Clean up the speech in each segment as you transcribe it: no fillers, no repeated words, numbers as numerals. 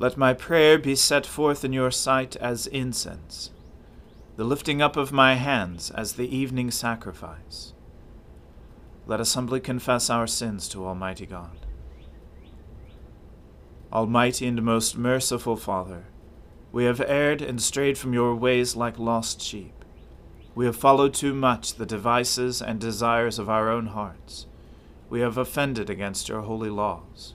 Let my prayer be set forth in your sight as incense, the lifting up of my hands as the evening sacrifice. Let us humbly confess our sins to Almighty God. Almighty and most merciful Father, we have erred and strayed from your ways like lost sheep. We have followed too much the devices and desires of our own hearts. We have offended against your holy laws.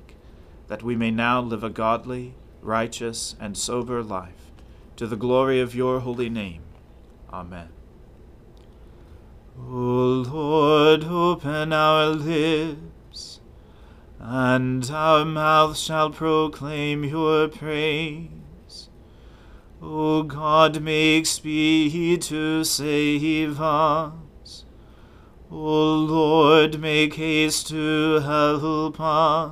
that we may now live a godly, righteous, and sober life, to the glory of your holy name. Amen. O Lord, open our lips, and our mouth shall proclaim your praise. O God, make speed to save us. O Lord, make haste to help us.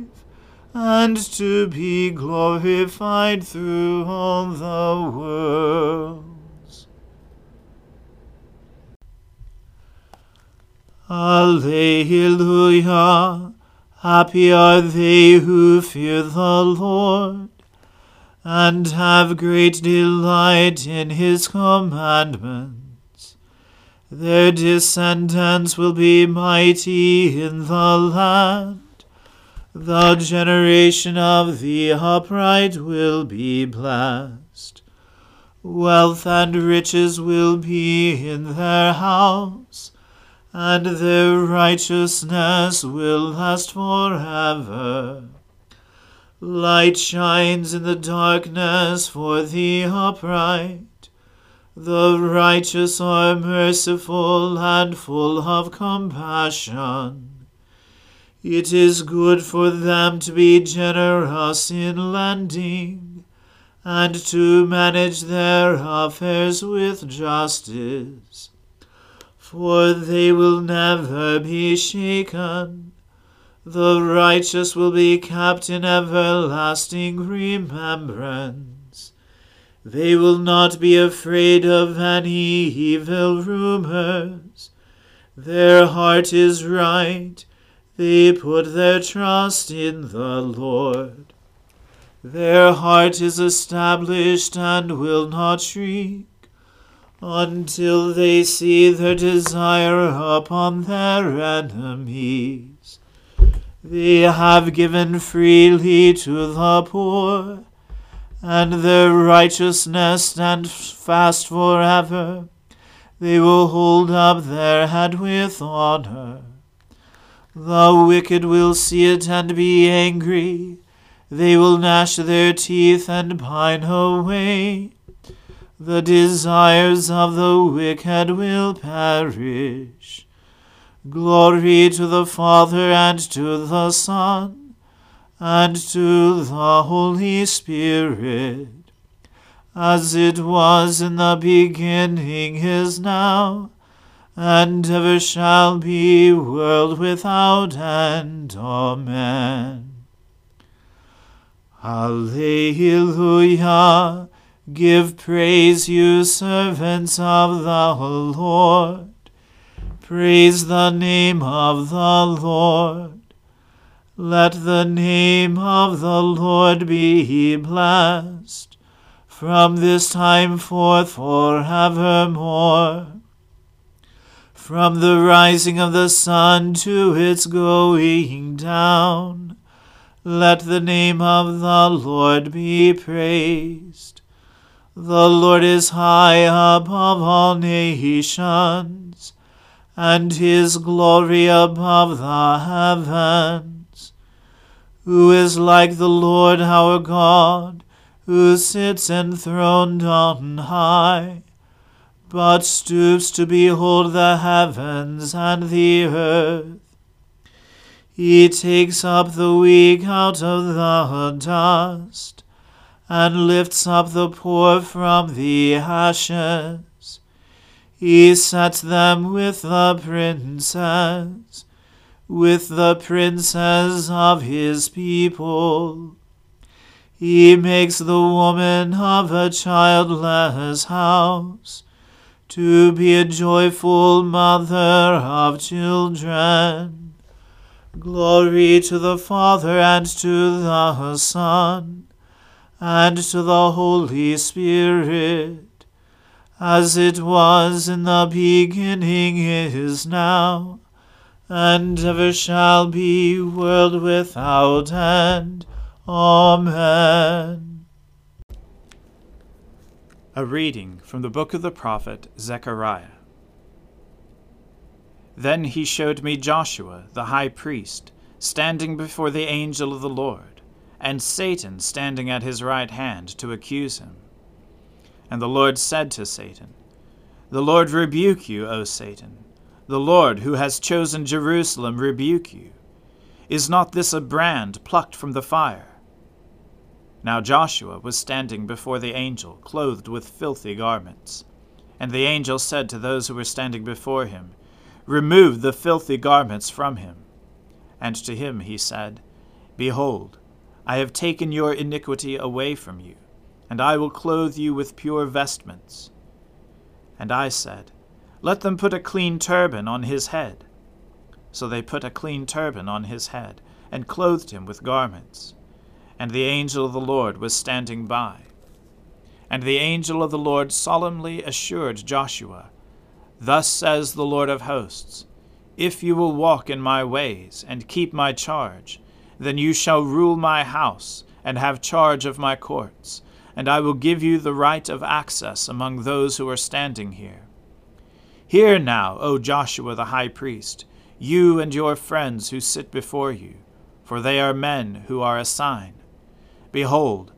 and to be glorified through all the worlds. Alleluia! Happy are they who fear the Lord, and have great delight in his commandments. Their descendants will be mighty in the land. The generation of the upright will be blessed. Wealth and riches will be in their house, and their righteousness will last forever. Light shines in the darkness for the upright. The righteous are merciful and full of compassion. It is good for them to be generous in lending, and to manage their affairs with justice. For they will never be shaken. The righteous will be kept in everlasting remembrance. They will not be afraid of any evil rumors. Their heart is right. They put their trust in the Lord. Their heart is established and will not shrink until they see their desire upon their enemies. They have given freely to the poor, and their righteousness stands fast forever. They will hold up their head with honor. The wicked will see it and be angry. They will gnash their teeth and pine away. The desires of the wicked will perish. Glory to the Father, and to the Son, and to the Holy Spirit, as it was in the beginning, is now, and ever shall be, world without end. Amen. Alleluia. Give praise, you servants of the Lord. Praise the name of the Lord. Let the name of the Lord be blessed, from this time forth forevermore. From the rising of the sun to its going down, let the name of the Lord be praised. The Lord is high above all nations, and his glory above the heavens. Who is like the Lord our God, who sits enthroned on high, but stoops to behold the heavens and the earth? He takes up the weak out of the dust, and lifts up the poor from the ashes. He sets them with the princes, of his people. He makes the woman of a childless house to be a joyful mother of children. Glory to the Father, and to the Son, and to the Holy Spirit, as it was in the beginning, is now, and ever shall be, world without end. Amen. A reading from the book of the prophet Zechariah. Then he showed me Joshua the high priest, standing before the angel of the Lord, and Satan standing at his right hand to accuse him. And the Lord said to Satan, "The Lord rebuke you, O Satan. The Lord who has chosen Jerusalem rebuke you. Is not this a brand plucked from the fire?" Now Joshua was standing before the angel, clothed with filthy garments. And the angel said to those who were standing before him, "Remove the filthy garments from him." And to him he said, "Behold, I have taken your iniquity away from you, and I will clothe you with pure vestments." And I said, "Let them put a clean turban on his head." So they put a clean turban on his head, and clothed him with garments. And the angel of the Lord was standing by. And the angel of the Lord solemnly assured Joshua, "Thus says the Lord of hosts, if you will walk in my ways and keep my charge, then you shall rule my house, and have charge of my courts, and I will give you the right of access among those who are standing here. Hear now, O Joshua the high priest, you and your friends who sit before you, for they are men who are a sign. Behold,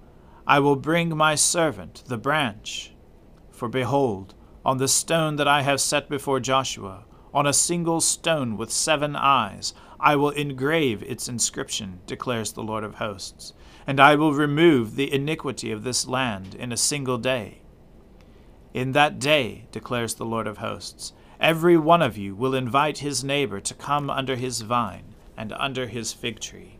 I will bring my servant the branch. For behold, on the stone that I have set before Joshua, on a single stone with 7 eyes, I will engrave its inscription, declares the Lord of hosts, and I will remove the iniquity of this land in a single day. In that day, declares the Lord of hosts, every one of you will invite his neighbor to come under his vine and under his fig tree."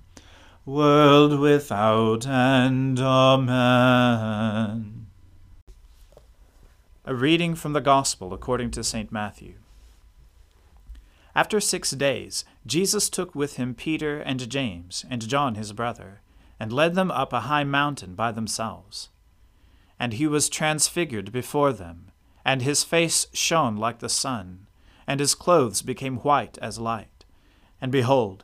world without end. Amen. A reading from the Gospel according to St. Matthew. After 6 days, Jesus took with him Peter and James and John his brother, and led them up a high mountain by themselves. And he was transfigured before them, and his face shone like the sun, and his clothes became white as light. And behold,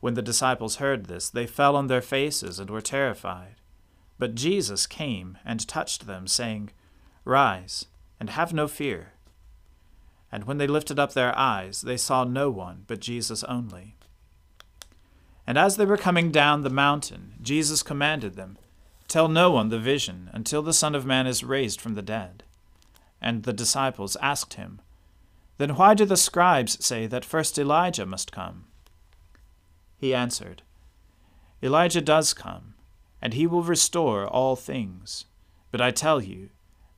When the disciples heard this, they fell on their faces and were terrified. But Jesus came and touched them, saying, Rise, and have no fear. And when they lifted up their eyes, they saw no one but Jesus only. And as they were coming down the mountain, Jesus commanded them, Tell no one the vision until the Son of Man is raised from the dead. And the disciples asked him, Then why do the scribes say that first Elijah must come? He answered, Elijah does come, and he will restore all things. But I tell you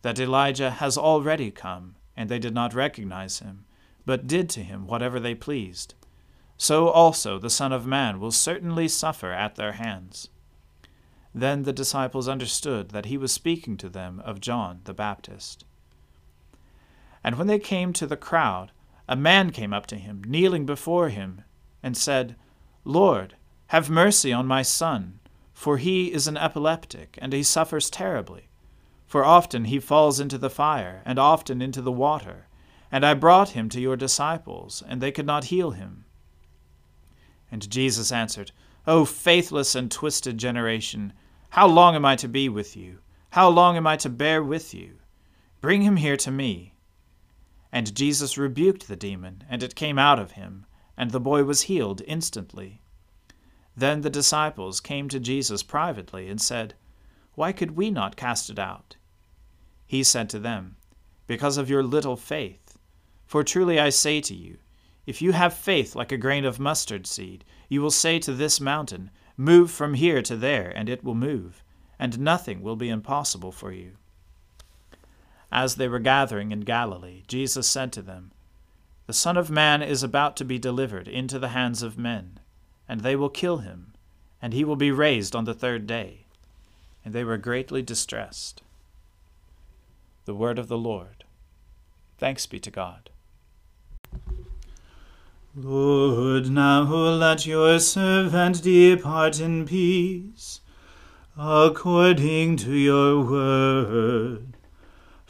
that Elijah has already come, and they did not recognize him, but did to him whatever they pleased. So also the Son of Man will certainly suffer at their hands. Then the disciples understood that he was speaking to them of John the Baptist. And when they came to the crowd, a man came up to him, kneeling before him, and said, Lord, have mercy on my son, for he is an epileptic, and he suffers terribly. For often he falls into the fire, and often into the water. And I brought him to your disciples, and they could not heal him. And Jesus answered, O faithless and twisted generation, how long am I to be with you? How long am I to bear with you? Bring him here to me. And Jesus rebuked the demon, and it came out of him, and the boy was healed instantly. Then the disciples came to Jesus privately and said, Why could we not cast it out? He said to them, Because of your little faith. For truly I say to you, if you have faith like a grain of mustard seed, you will say to this mountain, Move from here to there, and it will move, and nothing will be impossible for you. As they were gathering in Galilee, Jesus said to them, The Son of Man is about to be delivered into the hands of men, and they will kill him, and he will be raised on the 3rd day. And they were greatly distressed. The word of the Lord. Thanks be to God. Lord, now let your servant depart in peace, according to your word.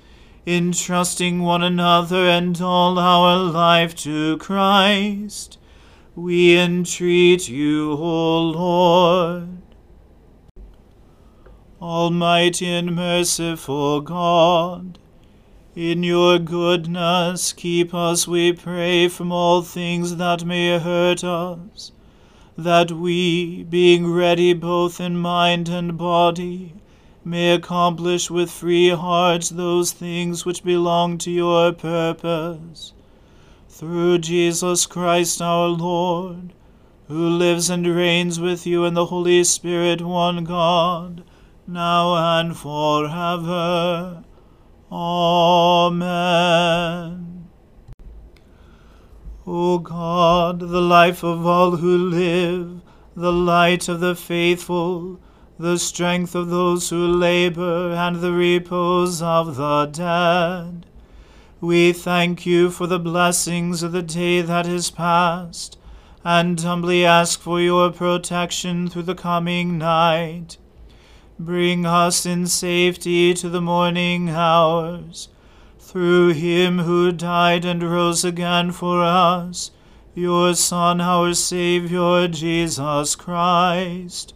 entrusting one another and all our life to Christ. We entreat you, O Lord. Almighty and merciful God, in your goodness keep us, we pray, from all things that may hurt us, that we, being ready both in mind and body, may accomplish with free hearts those things which belong to your purpose. Through Jesus Christ our Lord, who lives and reigns with you in the Holy Spirit, one God, now and forever. Amen. O God, the life of all who live, the light of the faithful, the strength of those who labor, and the repose of the dead, we thank you for the blessings of the day that is past, and humbly ask for your protection through the coming night. Bring us in safety to the morning hours, through him who died and rose again for us, your Son, our Saviour, Jesus Christ.